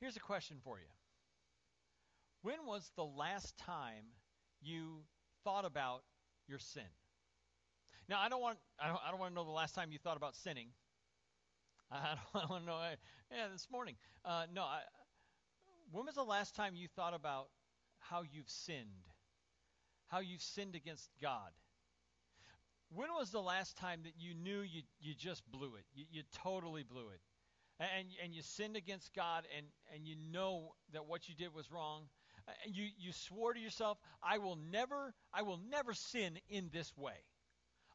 Here's a question for you. When was the last time you thought about your sin? Now, I don't want to know the last time you thought about sinning. I don't want to know. This morning. When was the last time you thought about how you've sinned against God? When was the last time that you knew you just blew it? You totally blew it, and you sinned against God, and you know that what you did was wrong. You swore to yourself, I will never sin in this way.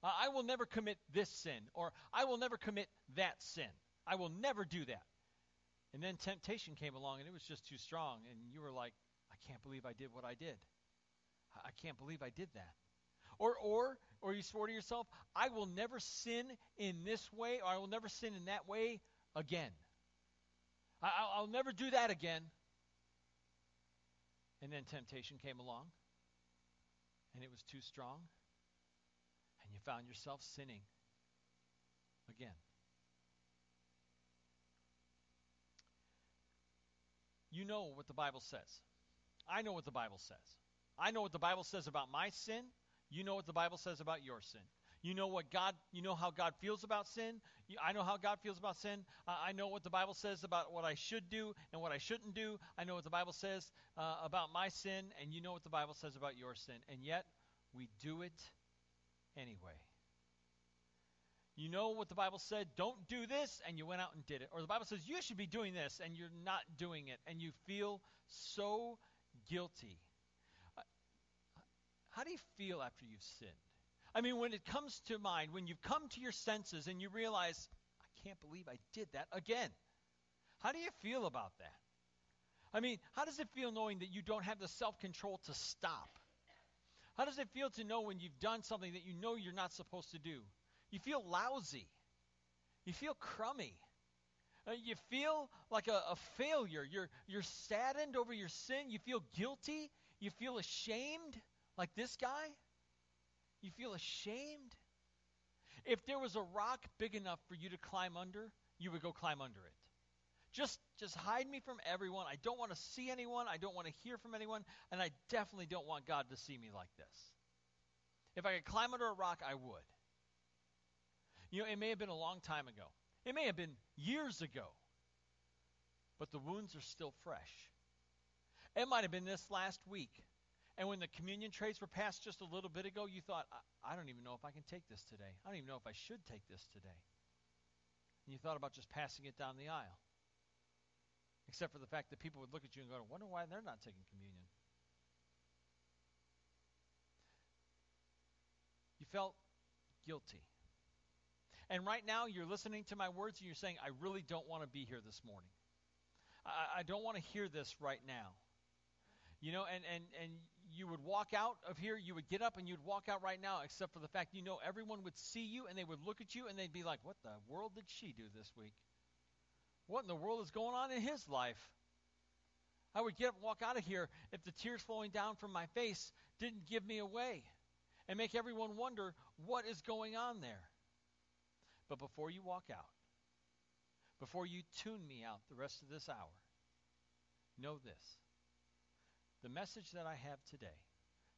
I will never commit this sin, or I will never commit that sin. I will never do that. And then temptation came along, and it was just too strong, and you were like, I can't believe I did what I did. I can't believe I did that. Or you swore to yourself, I will never sin in this way, or I will never sin in that way again. I'll never do that again. And then temptation came along, and it was too strong, and you found yourself sinning again. You know what the Bible says. I know what the Bible says. I know what the Bible says about my sin. You know what the Bible says about your sin. You know how God feels about sin. I know how God feels about sin. I know what the Bible says about what I should do and what I shouldn't do. I know what the Bible says about my sin, and you know what the Bible says about your sin. And yet, we do it anyway. You know what the Bible said, don't do this, and you went out and did it. Or the Bible says you should be doing this, and you're not doing it, and you feel so guilty. How do you feel after you've sinned? I mean, when it comes to mind, when you've come to your senses and you realize, I can't believe I did that again. How do you feel about that? I mean, how does it feel knowing that you don't have the self-control to stop? How does it feel to know when you've done something that you know you're not supposed to do? You feel lousy. You feel crummy. You feel like a failure. You're saddened over your sin. You feel guilty. You feel ashamed, like this guy. You feel ashamed. If there was a rock big enough for you to climb under, you would go climb under it. Just hide me from everyone. I don't want to see anyone. I don't want to hear from anyone. And I definitely don't want God to see me like this. If I could climb under a rock, I would. You know, it may have been a long time ago. It may have been years ago. But the wounds are still fresh. It might have been this last week. And when the communion trays were passed just a little bit ago, you thought, I don't even know if I can take this today. I don't even know if I should take this today. And you thought about just passing it down the aisle. Except for the fact that people would look at you and go, I wonder why they're not taking communion. You felt guilty. And right now you're listening to my words and you're saying, I really don't want to be here this morning. I don't want to hear this right now. You know, and you would walk out of here, you would get up and you'd walk out right now, except for the fact you know everyone would see you and they would look at you and they'd be like, what the world did she do this week? What in the world is going on in his life? I would get up and walk out of here if the tears flowing down from my face didn't give me away and make everyone wonder what is going on there. But before you walk out, before you tune me out the rest of this hour, know this. The message that I have today,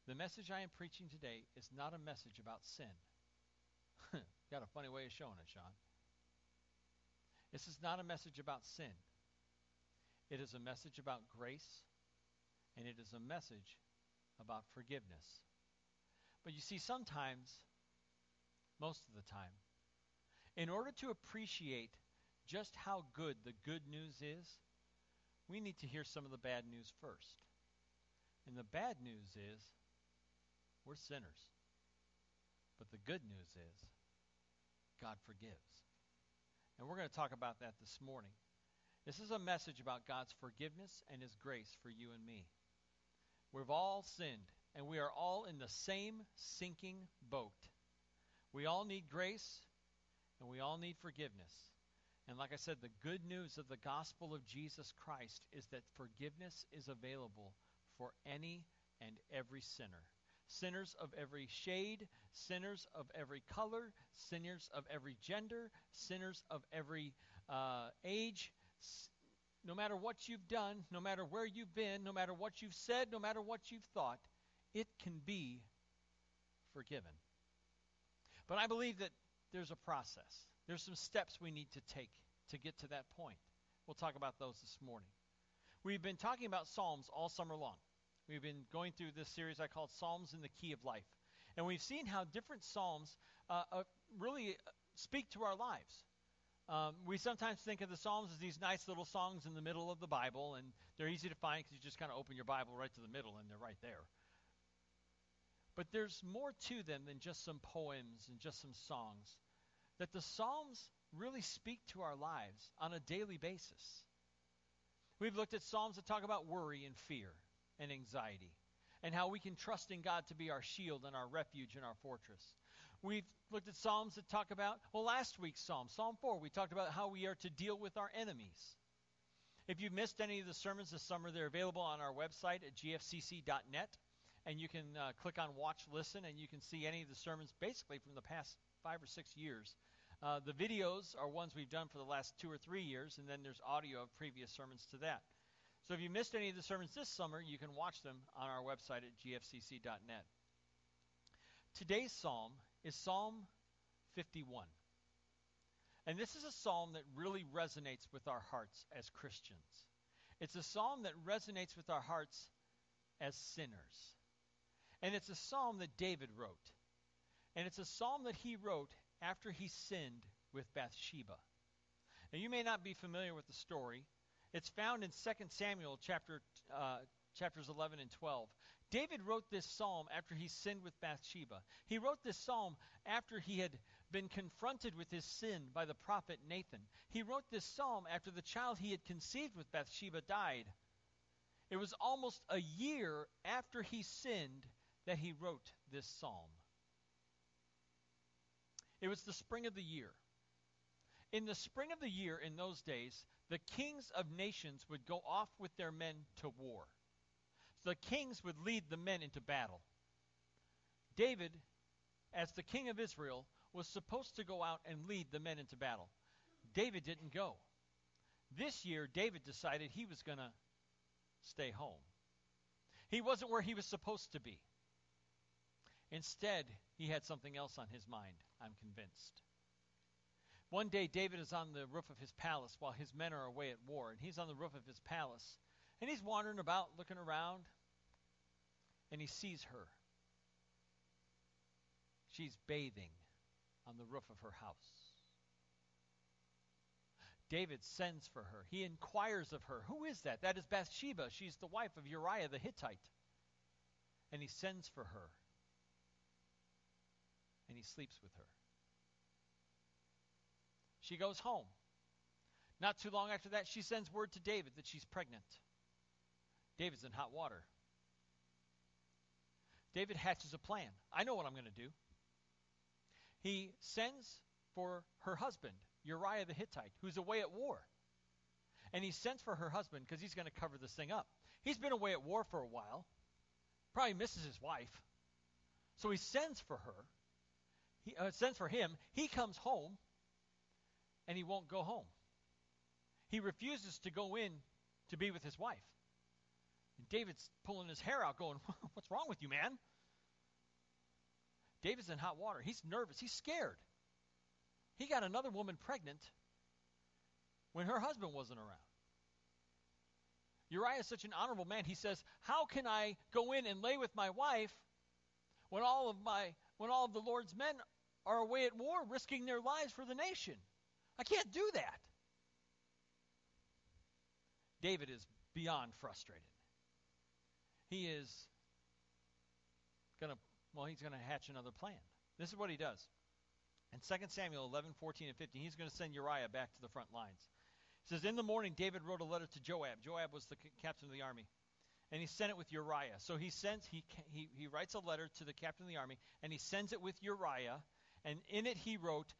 the message I am preaching today is not a message about sin. Got a funny way of showing it, Sean. This is not a message about sin. It is a message about grace, and it is a message about forgiveness. But you see, sometimes, most of the time, in order to appreciate just how good the good news is, we need to hear some of the bad news first. And the bad news is we're sinners. But the good news is God forgives. And we're going to talk about that this morning. This is a message about God's forgiveness and his grace for you and me. We've all sinned, and we are all in the same sinking boat. We all need grace, and we all need forgiveness. And like I said, the good news of the gospel of Jesus Christ is that forgiveness is available for any and every sinner. Sinners of every shade, sinners of every color, sinners of every gender, sinners of every age, no matter what you've done, no matter where you've been, no matter what you've said, no matter what you've thought, it can be forgiven. But I believe that there's a process. There's some steps we need to take to get to that point. We'll talk about those this morning. We've been talking about Psalms all summer long. We've been going through this series I called Psalms in the Key of Life. And we've seen how different Psalms really speak to our lives. We sometimes think of the Psalms as these nice little songs in the middle of the Bible, and they're easy to find because you just kind of open your Bible right to the middle and they're right there. But there's more to them than just some poems and just some songs. That the Psalms really speak to our lives on a daily basis. We've looked at Psalms that talk about worry and fear and anxiety, and how we can trust in God to be our shield and our refuge and our fortress. We've looked at Psalms that talk about, well, last week's Psalm, Psalm 4, we talked about how we are to deal with our enemies. If you've missed any of the sermons this summer, they're available on our website at gfcc.net, and you can click on Watch, Listen, and you can see any of the sermons basically from the past 5 or 6 years. The videos are ones we've done for the last 2 or 3 years, and then there's audio of previous sermons to that. So if you missed any of the sermons this summer, you can watch them on our website at gfcc.net. Today's psalm is Psalm 51. And this is a psalm that really resonates with our hearts as Christians. It's a psalm that resonates with our hearts as sinners. And it's a psalm that David wrote. And it's a psalm that he wrote after he sinned with Bathsheba. Now you may not be familiar with the story. It's found in 2 Samuel chapters 11 and 12. David wrote this psalm after he sinned with Bathsheba. He wrote this psalm after he had been confronted with his sin by the prophet Nathan. He wrote this psalm after the child he had conceived with Bathsheba died. It was almost a year after he sinned that he wrote this psalm. It was the spring of the year. In the spring of the year in those days, the kings of nations would go off with their men to war. The kings would lead the men into battle. David, as the king of Israel, was supposed to go out and lead the men into battle. David didn't go. This year, David decided he was going to stay home. He wasn't where he was supposed to be. Instead, he had something else on his mind, I'm convinced. One day, David is on the roof of his palace while his men are away at war, and he's on the roof of his palace, and he's wandering about, looking around, and he sees her. She's bathing on the roof of her house. David sends for her. He inquires of her, who is that? That is Bathsheba. She's the wife of Uriah the Hittite. And he sends for her, and he sleeps with her. She goes home. Not too long after that, she sends word to David that she's pregnant. David's in hot water. David hatches a plan. I know what I'm going to do. He sends for her husband, Uriah the Hittite, who's away at war. And he sends for her husband because he's going to cover this thing up. He's been away at war for a while. Probably misses his wife. So he sends for her. He sends for him. He comes home. And he won't go home. He refuses to go in to be with his wife. And David's pulling his hair out going, what's wrong with you, man? David's in hot water. He's nervous. He's scared. He got another woman pregnant when her husband wasn't around. Uriah is such an honorable man. He says, how can I go in and lay with my wife when all of the Lord's men are away at war risking their lives for the nation? I can't do that. David is beyond frustrated. He is going to, he's going to hatch another plan. This is what he does. In 2 Samuel 11, 14, and 15, he's going to send Uriah back to the front lines. It says, in the morning, David wrote a letter to Joab. Joab was the captain of the army. And he sent it with Uriah. So he writes a letter to the captain of the army, and he sends it with Uriah. And in it he wrote,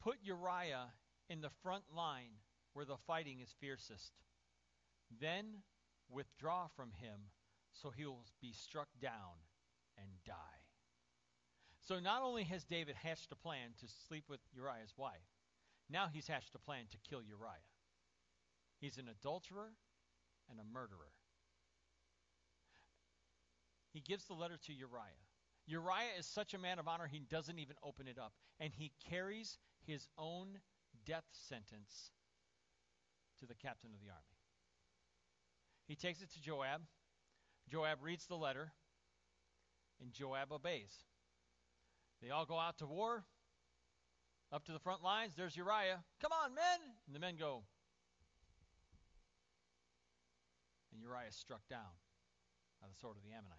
put Uriah in the front line where the fighting is fiercest. Then withdraw from him so he will be struck down and die. So not only has David hatched a plan to sleep with Uriah's wife, now he's hatched a plan to kill Uriah. He He's an adulterer and a murderer. He gives the letter to Uriah. Uriah is such a man of honor, he doesn't even open it up. And he carries his own death sentence to the captain of the army. He takes it to Joab. Joab reads the letter, and Joab obeys. They all go out to war, up to the front lines. There's Uriah. Come on, men! And the men go. And Uriah is struck down by the sword of the Ammonites.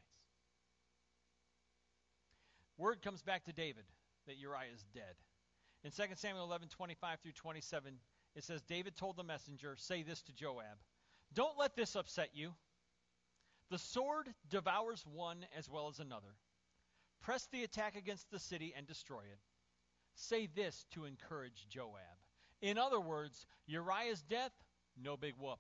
Word comes back to David that Uriah is dead. In 2 Samuel 11, 25 through 27, it says, David told the messenger, say this to Joab, don't let this upset you. The sword devours one as well as another. Press the attack against the city and destroy it. Say this to encourage Joab. In other words, Uriah's death, no big whoop.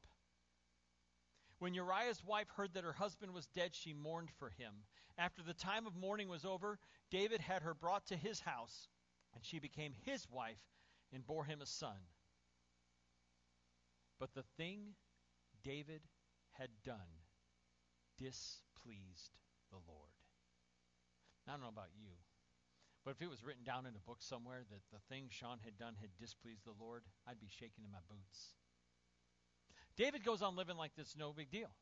When Uriah's wife heard that her husband was dead, she mourned for him. After the time of mourning was over, David had her brought to his house, and she became his wife and bore him a son. But the thing David had done displeased the Lord. Now, I don't know about you, but if it was written down in a book somewhere that the thing Sean had done had displeased the Lord, I'd be shaking in my boots. David goes on living like this, no big deal.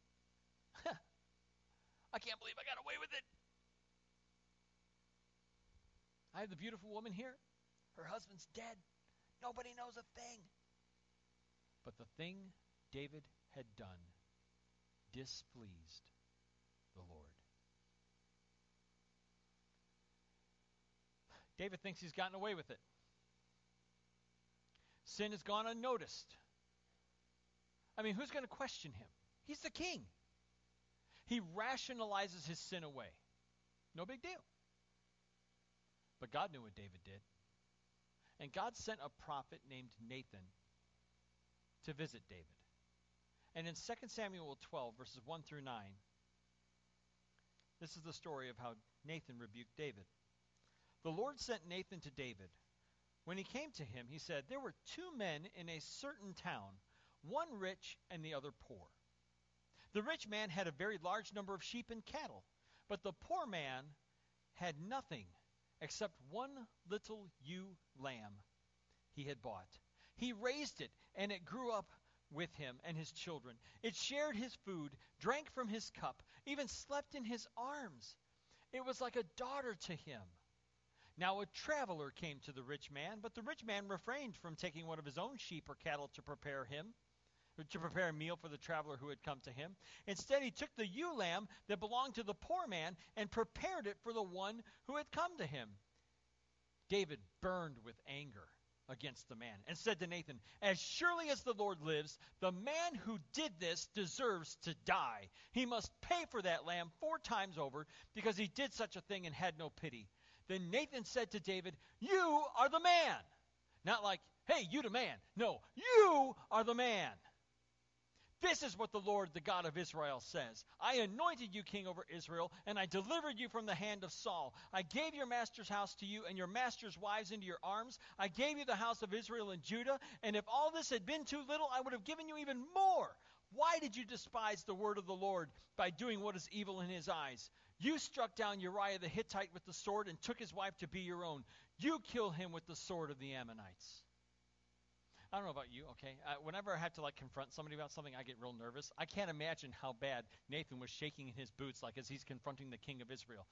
I can't believe I got away with it. I have the beautiful woman here. Her husband's dead. Nobody knows a thing. But the thing David had done displeased the Lord. David thinks he's gotten away with it. Sin has gone unnoticed. I mean, who's going to question him? He's the king. He rationalizes his sin away. No big deal. But God knew what David did. And God sent a prophet named Nathan to visit David. And in 2 Samuel 12, verses 1 through 9, this is the story of how Nathan rebuked David. The Lord sent Nathan to David. When he came to him, he said, there were two men in a certain town, one rich and the other poor. The rich man had a very large number of sheep and cattle, but the poor man had nothing except one little ewe lamb he had bought. He raised it, and it grew up with him and his children. It shared his food, drank from his cup, even slept in his arms. It was like a daughter to him. Now a traveler came to the rich man, but the rich man refrained from taking one of his own sheep or cattle to prepare a meal for the traveler who had come to him. Instead, he took the ewe lamb that belonged to the poor man and prepared it for the one who had come to him. David burned with anger against the man and said to Nathan, as surely as the Lord lives, the man who did this deserves to die. He must pay for that lamb 4 times over because he did such a thing and had no pity. Then Nathan said to David, you are the man. Not like, hey, you the man. No, you are the man. This is what the Lord, the God of Israel, says. I anointed you king over Israel, and I delivered you from the hand of Saul. I gave your master's house to you and your master's wives into your arms. I gave you the house of Israel and Judah, and if all this had been too little, I would have given you even more. Why did you despise the word of the Lord by doing what is evil in his eyes? You struck down Uriah the Hittite with the sword and took his wife to be your own. You kill him with the sword of the Ammonites. I don't know about you, okay? Whenever I have to, confront somebody about something, I get real nervous. I can't imagine how bad Nathan was shaking in his boots, as he's confronting the king of Israel.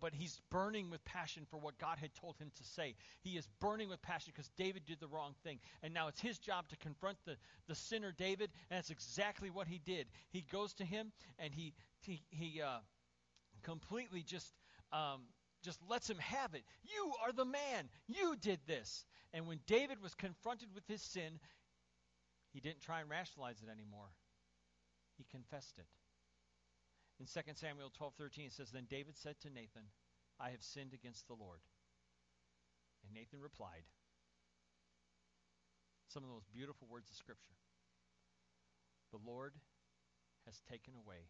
But he's burning with passion for what God had told him to say. He is burning with passion because David did the wrong thing. And now it's his job to confront the sinner David, and that's exactly what he did. He goes to him, and he completely just lets him have it. You are the man. You did this. And when David was confronted with his sin, he didn't try and rationalize it anymore. He confessed it. In 2 Samuel 12:13, it says, then David said to Nathan, I have sinned against the Lord. And Nathan replied, some of the most beautiful words of Scripture. The Lord has taken away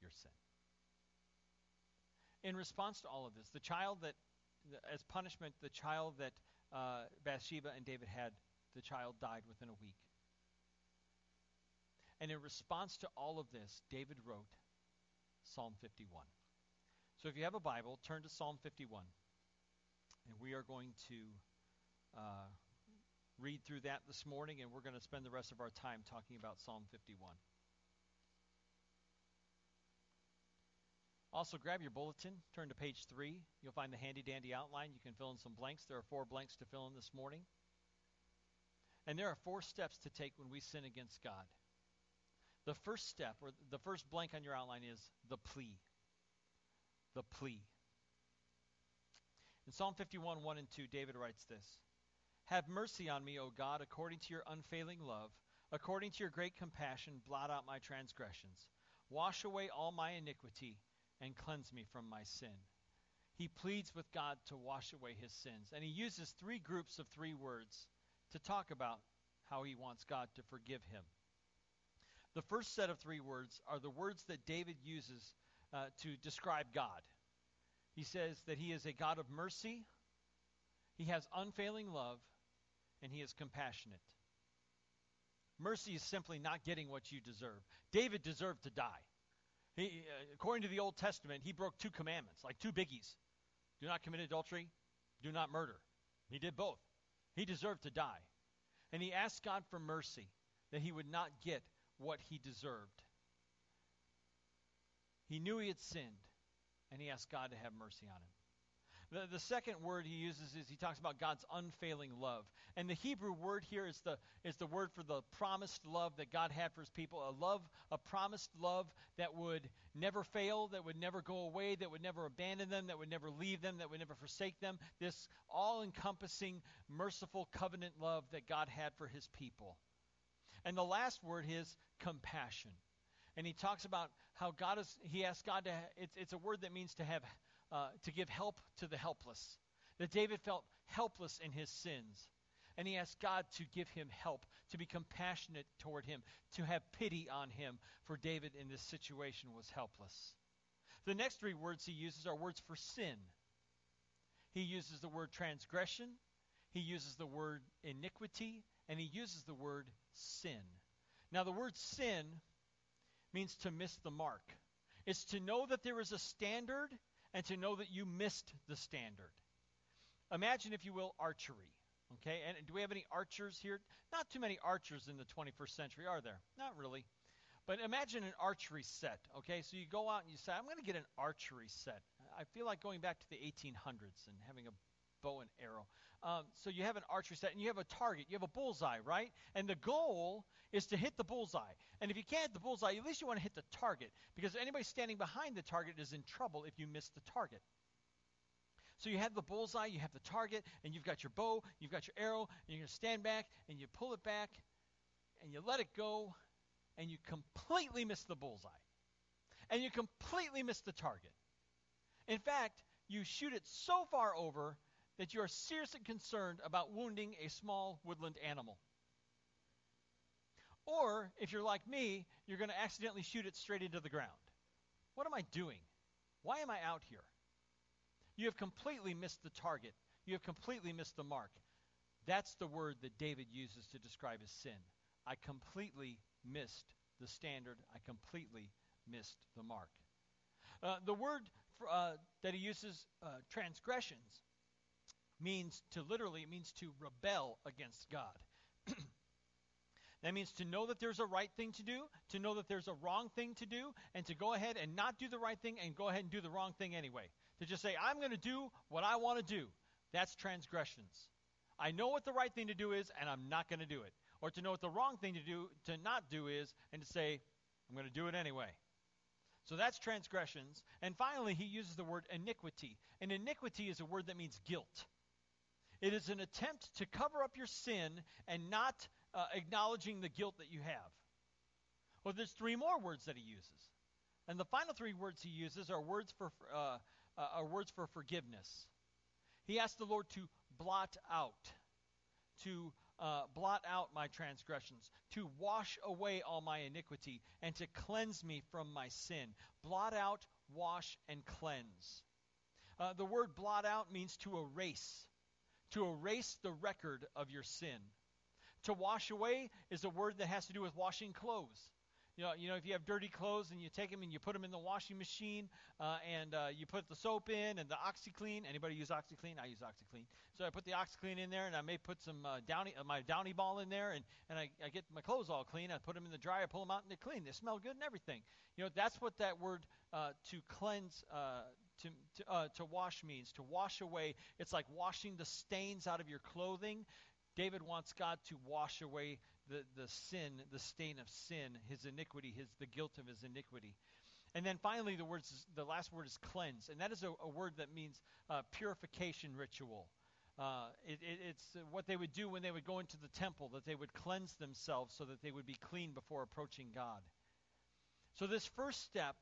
your sin. In response to all of this, as punishment, the child that Bathsheba and David had, the child died within a week. And in response to all of this, David wrote Psalm 51. So if you have a Bible, turn to Psalm 51. And we are going to read through that this morning, and we're going to spend the rest of our time talking about Psalm 51. Also, grab your bulletin, turn to page 3. You'll find the handy-dandy outline. You can fill in some blanks. There are 4 blanks to fill in this morning. And there are 4 steps to take when we sin against God. The first step, or the first blank on your outline, is the plea. The plea. In Psalm 51, 1 and 2, David writes this. Have mercy on me, O God, according to your unfailing love, according to your great compassion, blot out my transgressions. Wash away all my iniquity, and cleanse me from my sin. He pleads with God to wash away his sins. And he uses 3 groups of 3 words to talk about how he wants God to forgive him. The first set of 3 words are the words that David uses to describe God. He says that he is a God of mercy, he has unfailing love, and he is compassionate. Mercy is simply not getting what you deserve. David deserved to die. He, according to the Old Testament, he broke 2 commandments, like 2 biggies. Do not commit adultery, do not murder. He did both. He deserved to die. And he asked God for mercy, that he would not get what he deserved. He knew he had sinned, and he asked God to have mercy on him. The second word he uses is he talks about God's unfailing love. And the Hebrew word here is the word for the promised love that God had for his people, a promised love that would never fail, that would never go away, that would never abandon them, that would never leave them, that would never forsake them. This all-encompassing, merciful covenant love that God had for his people. And the last word is compassion. And he talks about how God is, he asks God to, it's a word that means to give help to the helpless. That David felt helpless in his sins. And he asked God to give him help, to be compassionate toward him, to have pity on him, for David in this situation was helpless. The next 3 words he uses are words for sin. He uses the word transgression, he uses the word iniquity, and he uses the word sin. Now the word sin means to miss the mark. It's to know that there is a standard and to know that you missed the standard. Imagine, if you will, archery. Okay, and do we have any archers here? Not too many archers in the 21st century, are there? Not really. But imagine an archery set, okay? So you go out and you say, I'm going to get an archery set. I feel like going back to the 1800s and having a bow and arrow. So you have an archery set, and you have a target. You have a bullseye, right? And the goal is to hit the bullseye. And if you can't hit the bullseye, at least you want to hit the target, because anybody standing behind the target is in trouble if you miss the target. So you have the bullseye, you have the target, and you've got your bow, you've got your arrow, and you're going to stand back, and you pull it back, and you let it go, and you completely miss the bullseye. And you completely miss the target. In fact, you shoot it so far over that you are seriously concerned about wounding a small woodland animal. Or, if you're like me, you're going to accidentally shoot it straight into the ground. What am I doing? Why am I out here? You have completely missed the target. You have completely missed the mark. That's the word that David uses to describe his sin. I completely missed the standard. I completely missed the mark. The word that he uses, transgressions, means to rebel against God. That means to know that there's a right thing to do, to know that there's a wrong thing to do, and to go ahead and not do the right thing and go ahead and do the wrong thing anyway. To just say, I'm going to do what I want to do. That's transgressions. I know what the right thing to do is, and I'm not going to do it. Or to know what the wrong thing to not do is, and to say, I'm going to do it anyway. So that's transgressions. And finally, he uses the word iniquity. And iniquity is a word that means guilt. It is an attempt to cover up your sin and not acknowledging the guilt that you have. Well, there's 3 more words that he uses. And the final 3 words he uses are words for forgiveness. He asked the Lord to blot out my transgressions, to wash away all my iniquity, and to cleanse me from my sin. Blot out, wash, and cleanse. The word blot out means to erase the record of your sin. To wash away is a word that has to do with washing clothes. You know, if you have dirty clothes and you take them and you put them in the washing machine and you put the soap in and the OxiClean. Anybody use OxiClean? I use OxiClean. So I put the OxiClean in there, and I may put some my Downy ball in there, and I get my clothes all clean. I put them in the dryer, I pull them out, and they're clean. They smell good and everything. You know, that's what that word to cleanse, to wash means, to wash away. It's like washing the stains out of your clothing. David wants God to wash away the sin, the stain of sin, his iniquity, the guilt of his iniquity. And then finally, the last word is cleanse. And that is a word that means purification ritual. It's what they would do when they would go into the temple, that they would cleanse themselves so that they would be clean before approaching God. So this first step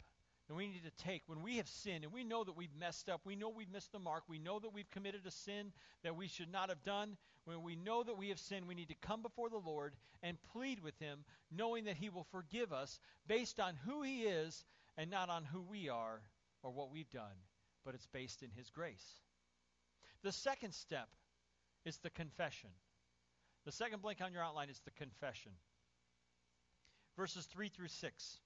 that we need to take when we have sinned and we know that we've messed up, we know we've missed the mark, we know that we've committed a sin that we should not have done, when we know that we have sinned, we need to come before the Lord and plead with him, knowing that he will forgive us based on who he is and not on who we are or what we've done, but it's based in his grace. The second step is the confession. The second blank on your outline is the confession. Verses 3 through 6.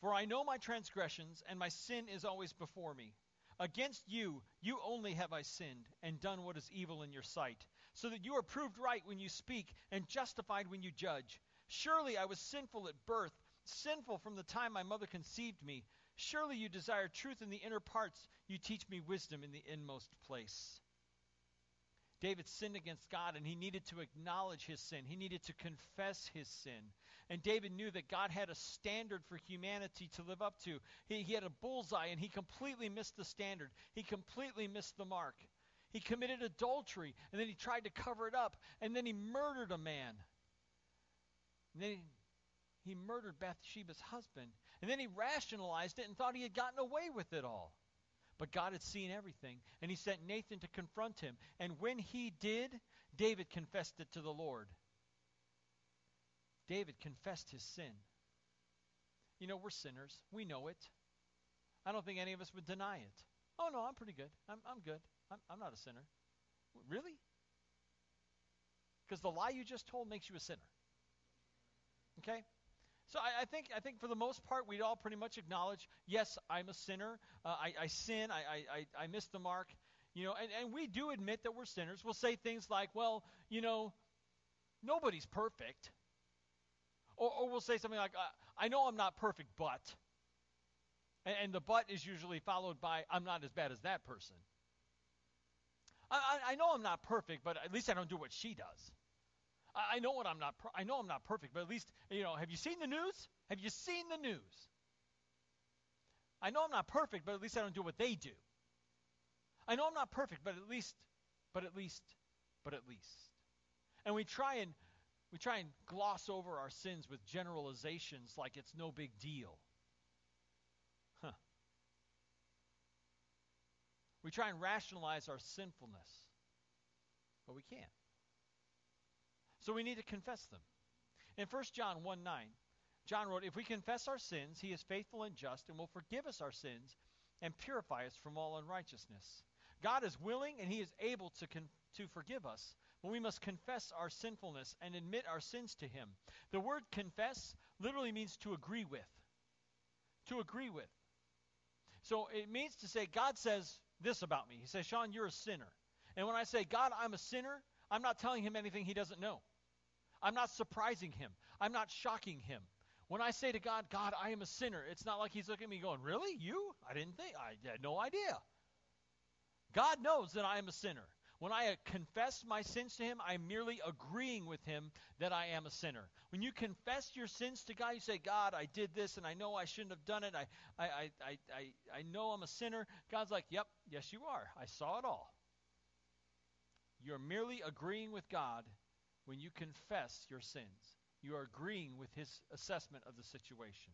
For I know my transgressions, and my sin is always before me. Against you, you only have I sinned, and done what is evil in your sight, so that you are proved right when you speak, and justified when you judge. Surely I was sinful at birth, sinful from the time my mother conceived me. Surely you desire truth in the inner parts, you teach me wisdom in the inmost place. David sinned against God, and he needed to acknowledge his sin. He needed to confess his sin. And David knew that God had a standard for humanity to live up to. He had a bullseye, and he completely missed the standard. He completely missed the mark. He committed adultery, and then he tried to cover it up, and then he murdered a man. And then he murdered Bathsheba's husband, and then he rationalized it and thought he had gotten away with it all. But God had seen everything, and he sent Nathan to confront him. And when he did, David confessed it to the Lord. David confessed his sin. You know, we're sinners. We know it. I don't think any of us would deny it. Oh, no, I'm pretty good. I'm good. I'm not a sinner. Really? Because the lie you just told makes you a sinner. Okay? So I think for the most part, we'd all pretty much acknowledge, yes, I'm a sinner. I sin. I miss the mark. You know, and we do admit that we're sinners. We'll say things like, well, you know, nobody's perfect. Or we'll say something like, I know I'm not perfect, but. And the but is usually followed by, I'm not as bad as that person. I know I'm not perfect, but at least I don't do what she does. I know I'm not perfect, but at least, you know, have you seen the news? Have you seen the news? I know I'm not perfect, but at least I don't do what they do. I know I'm not perfect, but at least. And we try and gloss over our sins with generalizations like it's no big deal. Huh. We try and rationalize our sinfulness, but we can't. So we need to confess them. In 1 John 1:9, John wrote, if we confess our sins, he is faithful and just and will forgive us our sins and purify us from all unrighteousness. God is willing and he is able to forgive us, but we must confess our sinfulness and admit our sins to him. The word confess literally means to agree with. To agree with. So it means to say, God says this about me. He says, Sean, you're a sinner. And when I say, God, I'm a sinner, I'm not telling him anything he doesn't know. I'm not surprising him. I'm not shocking him. When I say to God, God, I am a sinner, it's not like he's looking at me going, really? You? I had no idea. God knows that I am a sinner. When I confess my sins to him, I'm merely agreeing with him that I am a sinner. When you confess your sins to God, you say, God, I did this, and I know I shouldn't have done it. I know I'm a sinner. God's like, yep, yes, you are. I saw it all. You're merely agreeing with God when you confess your sins. You are agreeing with his assessment of the situation.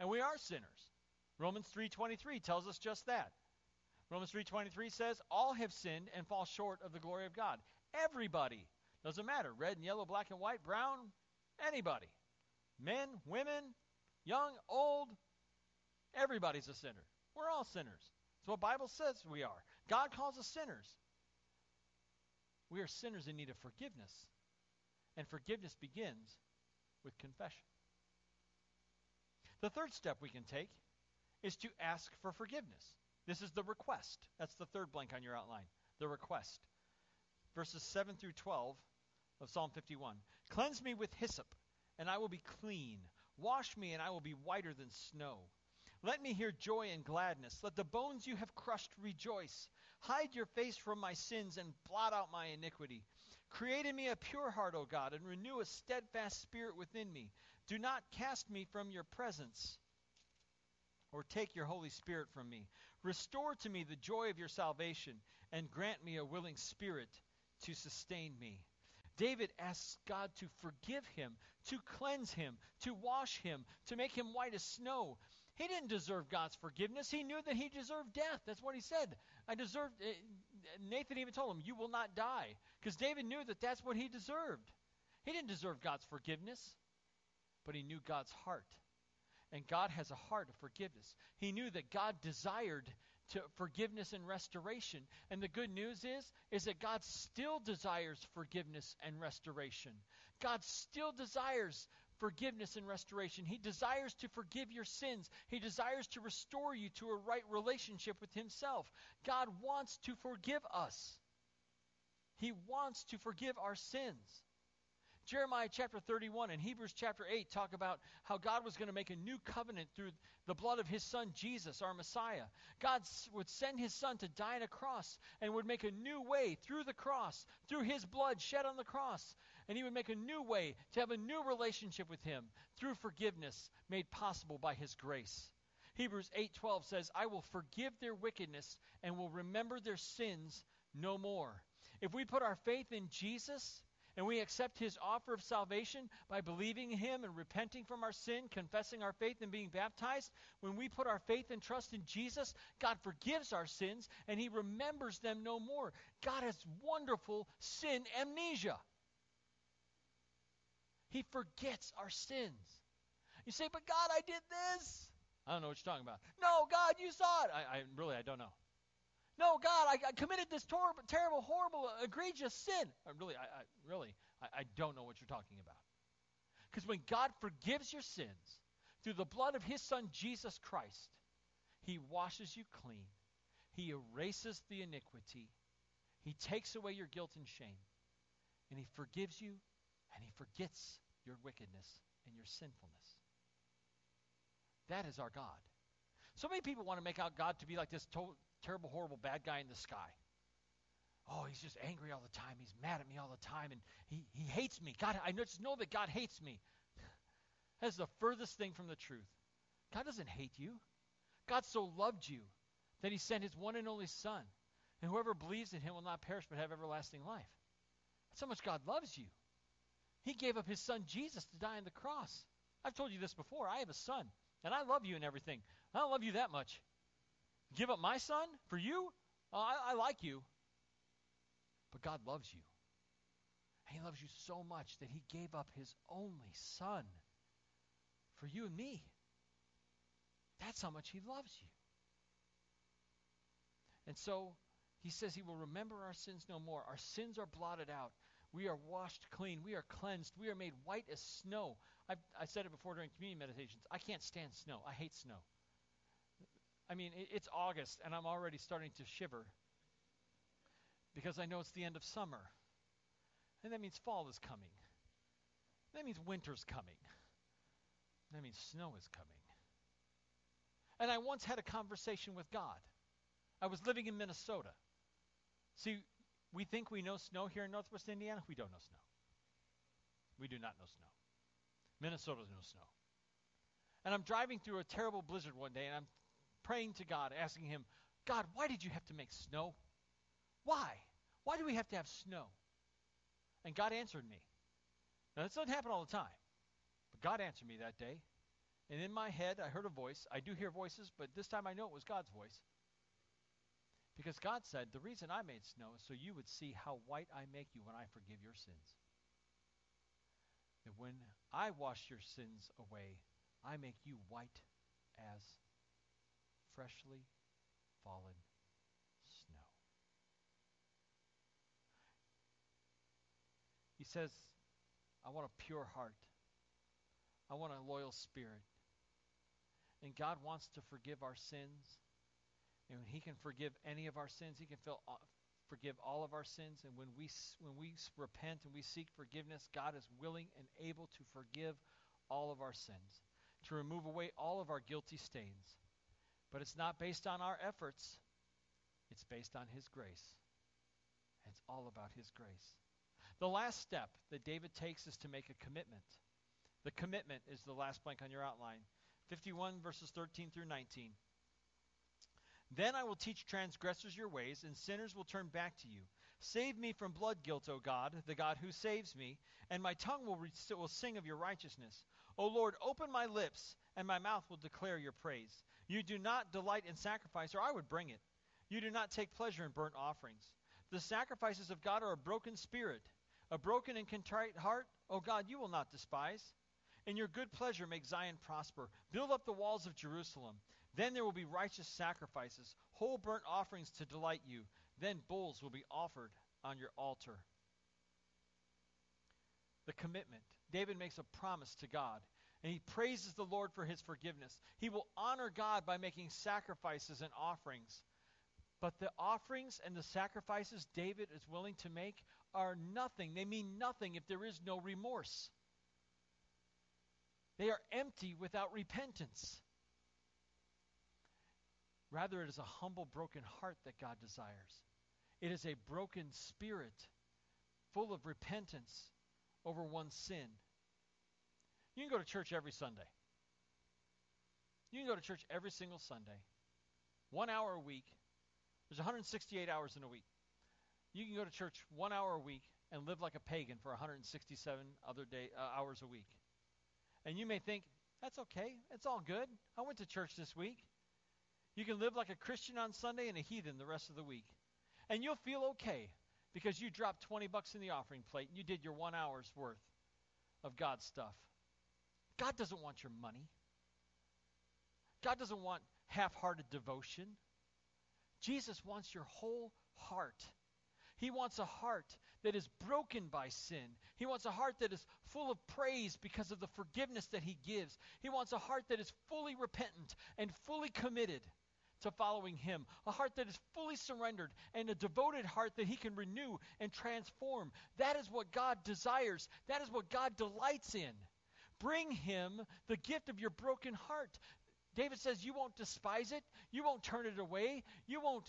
And we are sinners. Romans 3:23 tells us just that. Romans 3:23 says, all have sinned and fall short of the glory of God. Everybody. Doesn't matter. Red and yellow, black and white, brown. Anybody. Men, women, young, old. Everybody's a sinner. We're all sinners. That's what the Bible says we are. God calls us sinners. We are sinners in need of forgiveness. And forgiveness begins with confession. The third step we can take is to ask for forgiveness. This is the request. That's the third blank on your outline, the request. Verses 7 through 12 of Psalm 51. Cleanse me with hyssop, and I will be clean. Wash me, and I will be whiter than snow. Let me hear joy and gladness. Let the bones you have crushed rejoice. Hide your face from my sins and blot out my iniquity. Create in me a pure heart, O God, and renew a steadfast spirit within me. Do not cast me from your presence or take your Holy Spirit from me. Restore to me the joy of your salvation and grant me a willing spirit to sustain me. David asks God to forgive him, to cleanse him, to wash him, to make him white as snow. He didn't deserve God's forgiveness. He knew that he deserved death. That's what he said. Nathan even told him, you will not die, because David knew that that's what he deserved. He didn't deserve God's forgiveness, but he knew God's heart. And God has a heart of forgiveness. He knew that God desired to forgiveness and restoration. And the good news is that God still desires forgiveness and restoration. God still desires forgiveness and restoration. He desires to forgive your sins. He desires to restore you to a right relationship with himself. God wants to forgive us. He wants to forgive our sins. Jeremiah chapter 31 and Hebrews chapter 8 talk about how God was going to make a new covenant through the blood of his son Jesus, our Messiah. God would send his son to die on a cross and would make a new way through the cross, through his blood shed on the cross. And he would make a new way to have a new relationship with him through forgiveness made possible by his grace. Hebrews 8:12 says, I will forgive their wickedness and will remember their sins no more. If we put our faith in Jesus and we accept his offer of salvation by believing him and repenting from our sin, confessing our faith and being baptized, when we put our faith and trust in Jesus, God forgives our sins and he remembers them no more. God has wonderful sin amnesia. He forgets our sins. You say, but God, I did this. I don't know what you're talking about. No, God, you saw it. I really don't know. No, God, I committed this terrible, horrible, egregious sin. I don't know what you're talking about. Because when God forgives your sins through the blood of his son, Jesus Christ, he washes you clean. He erases the iniquity. He takes away your guilt and shame. And he forgives you, and he forgets your wickedness and your sinfulness. That is our God. So many people want to make out God to be like this terrible, horrible, bad guy in the sky. Oh, he's just angry all the time. He's mad at me all the time, and he hates me. God, I just know that God hates me. That's the furthest thing from the truth. God doesn't hate you. God so loved you that he sent his one and only son, and whoever believes in him will not perish but have everlasting life. That's how much God loves you. He gave up his son Jesus to die on the cross. I've told you this before. I have a son, and I love you and everything. I don't love you that much. Give up my son for you? I like you. But God loves you. And he loves you so much that he gave up his only son for you and me. That's how much he loves you. And so he says he will remember our sins no more. Our sins are blotted out. We are washed clean. We are cleansed. We are made white as snow. I said it before during communion meditations. I can't stand snow. I hate snow. I mean, it's August, and I'm already starting to shiver because I know it's the end of summer. And that means fall is coming. That means winter's coming. That means snow is coming. And I once had a conversation with God. I was living in Minnesota. See, we think we know snow here in Northwest Indiana. We don't know snow. We do not know snow. Minnesota knows snow. And I'm driving through a terrible blizzard one day, and I'm praying to God, asking him, God, why did you have to make snow? Why? Why do we have to have snow? And God answered me. Now, this doesn't happen all the time, but God answered me that day. And in my head, I heard a voice. I do hear voices, but this time I know it was God's voice. Because God said, the reason I made snow is so you would see how white I make you when I forgive your sins. That when I wash your sins away, I make you white as freshly fallen snow. He says, I want a pure heart. I want a loyal spirit. And God wants to forgive our sins. And He can forgive any of our sins. He can forgive all of our sins. And when we repent and we seek forgiveness, God is willing and able to forgive all of our sins, to remove away all of our guilty stains. But it's not based on our efforts. It's based on His grace. It's all about His grace. The last step that David takes is to make a commitment. The commitment is the last blank on your outline. 51 verses 13 through 19. Then I will teach transgressors your ways, and sinners will turn back to you. Save me from blood guilt, O God, the God who saves me, and my tongue will sing of your righteousness. O Lord, open my lips, and my mouth will declare your praise. You do not delight in sacrifice, or I would bring it. You do not take pleasure in burnt offerings. The sacrifices of God are a broken spirit, a broken and contrite heart, O God, you will not despise. In your good pleasure make Zion prosper. Build up the walls of Jerusalem. Then there will be righteous sacrifices, whole burnt offerings to delight you. Then bulls will be offered on your altar. The commitment. David makes a promise to God, and he praises the Lord for His forgiveness. He will honor God by making sacrifices and offerings. But the offerings and the sacrifices David is willing to make are nothing. They mean nothing if there is no remorse. They are empty without repentance. Rather, it is a humble, broken heart that God desires. It is a broken spirit full of repentance over one's sin. You can go to church every Sunday. You can go to church every single Sunday. 1 hour a week. There's 168 hours in a week. You can go to church 1 hour a week and live like a pagan for 167 other hours a week. And you may think, that's okay. It's all good. I went to church this week. You can live like a Christian on Sunday and a heathen the rest of the week. And you'll feel okay because you dropped $20 in the offering plate and you did your 1 hour's worth of God's stuff. God doesn't want your money. God doesn't want half-hearted devotion. Jesus wants your whole heart. He wants a heart that is broken by sin. He wants a heart that is full of praise because of the forgiveness that He gives. He wants a heart that is fully repentant and fully committed to following Him. A heart that is fully surrendered and a devoted heart that He can renew and transform. That is what God desires. That is what God delights in. Bring Him the gift of your broken heart. David says, you won't despise it. You won't turn it away. You won't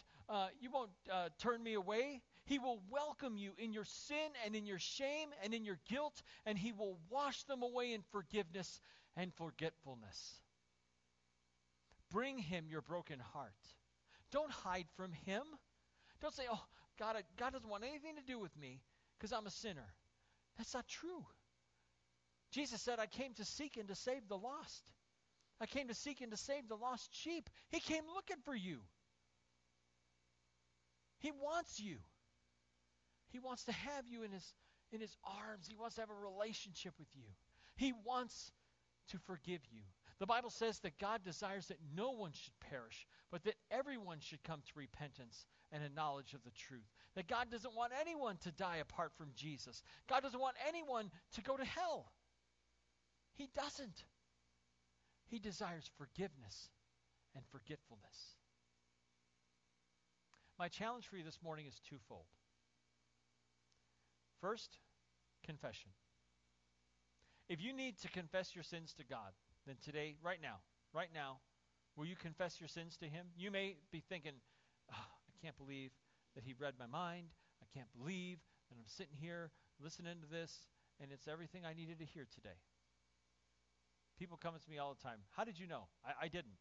turn me away. He will welcome you in your sin and in your shame and in your guilt, and He will wash them away in forgiveness and forgetfulness. Bring Him your broken heart. Don't hide from Him. Don't say, oh, God doesn't want anything to do with me because I'm a sinner. That's not true. Jesus said, I came to seek and to save the lost. I came to seek and to save the lost sheep. He came looking for you. He wants you. He wants to have you in his arms. He wants to have a relationship with you. He wants to forgive you. The Bible says that God desires that no one should perish, but that everyone should come to repentance and a knowledge of the truth. That God doesn't want anyone to die apart from Jesus. God doesn't want anyone to go to hell. He doesn't. He desires forgiveness and forgetfulness. My challenge for you this morning is twofold. First, confession. If you need to confess your sins to God, then today, right now, will you confess your sins to Him? You may be thinking, oh, I can't believe that He read my mind. I can't believe that I'm sitting here listening to this, and it's everything I needed to hear today. People come to me all the time. How did you know? I didn't.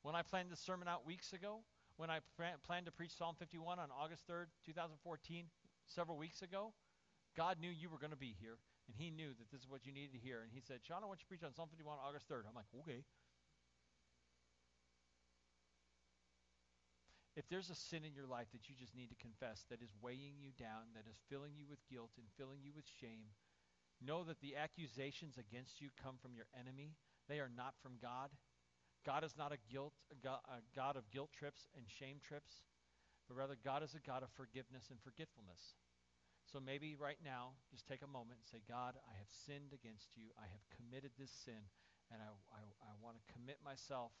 When I planned this sermon out weeks ago, when I planned to preach Psalm 51 on August 3rd, 2014, several weeks ago, God knew you were going to be here, and He knew that this is what you needed to hear. And He said, Sean, I want you to preach on Psalm 51 on August 3rd. I'm like, okay. If there's a sin in your life that you just need to confess, that is weighing you down, that is filling you with guilt and filling you with shame, know that the accusations against you come from your enemy. They are not from God. God is not a God of guilt trips and shame trips, but rather God is a God of forgiveness and forgetfulness. So maybe right now, just take a moment and say, God, I have sinned against you. I have committed this sin, and I want to commit myself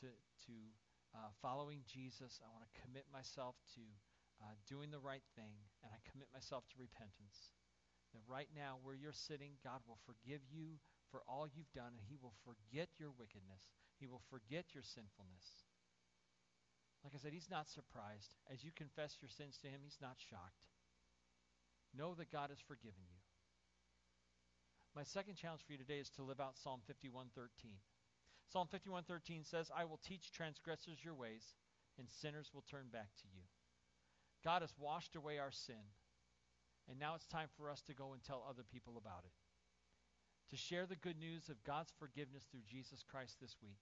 to following Jesus. I want to commit myself to doing the right thing, and I commit myself to repentance. That right now, where you're sitting, God will forgive you for all you've done, and he will forget your wickedness. He will forget your sinfulness. Like I said, he's not surprised. As you confess your sins to him, he's not shocked. Know that God has forgiven you. My second challenge for you today is to live out Psalm 51:13. Psalm 51:13 says, I will teach transgressors your ways, and sinners will turn back to you. God has washed away our sin, and now it's time for us to go and tell other people about it. To share the good news of God's forgiveness through Jesus Christ this week.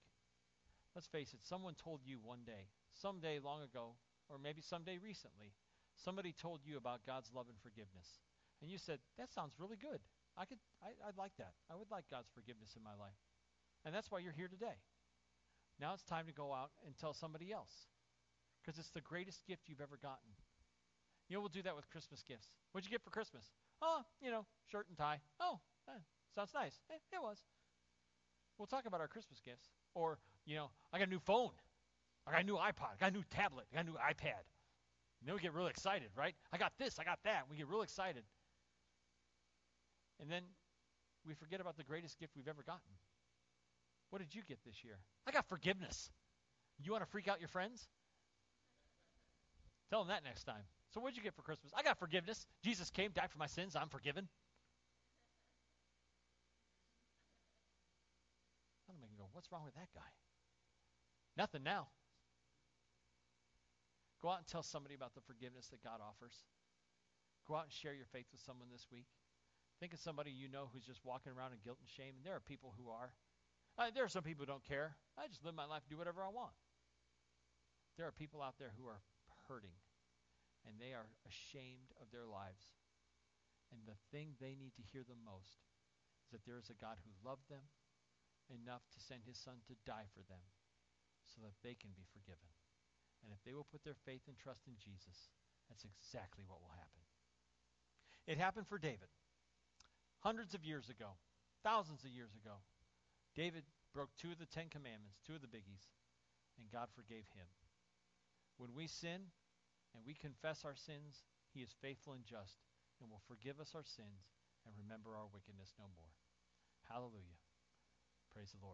Let's face it, someone told you one day, someday long ago, or maybe someday recently, somebody told you about God's love and forgiveness. And you said, that sounds really good. I'd like that. I would like God's forgiveness in my life. And that's why you're here today. Now it's time to go out and tell somebody else. Because it's the greatest gift you've ever gotten. You know, we'll do that with Christmas gifts. What'd you get for Christmas? Oh, you know, shirt and tie. Oh, sounds nice. It was. We'll talk about our Christmas gifts. Or, you know, I got a new phone. I got a new iPod. I got a new tablet. I got a new iPad. And then we get really excited, right? I got this. I got that. We get real excited. And then we forget about the greatest gift we've ever gotten. What did you get this year? I got forgiveness. You want to freak out your friends? Tell them that next time. So what did you get for Christmas? I got forgiveness. Jesus came, died for my sins. I'm forgiven. Some of them go, what's wrong with that guy? Nothing now. Go out and tell somebody about the forgiveness that God offers. Go out and share your faith with someone this week. Think of somebody you know who's just walking around in guilt and shame, and there are people who are. There are some people who don't care. I just live my life, do whatever I want. There are people out there who are hurting, and they are ashamed of their lives. And the thing they need to hear the most is that there is a God who loved them enough to send his son to die for them so that they can be forgiven. And if they will put their faith and trust in Jesus, that's exactly what will happen. It happened for David. Hundreds of years ago, thousands of years ago, David broke 2 of the 10 commandments, 2 of the biggies, and God forgave him. When we sin and we confess our sins, he is faithful and just and will forgive us our sins and remember our wickedness no more. Hallelujah. Praise the Lord.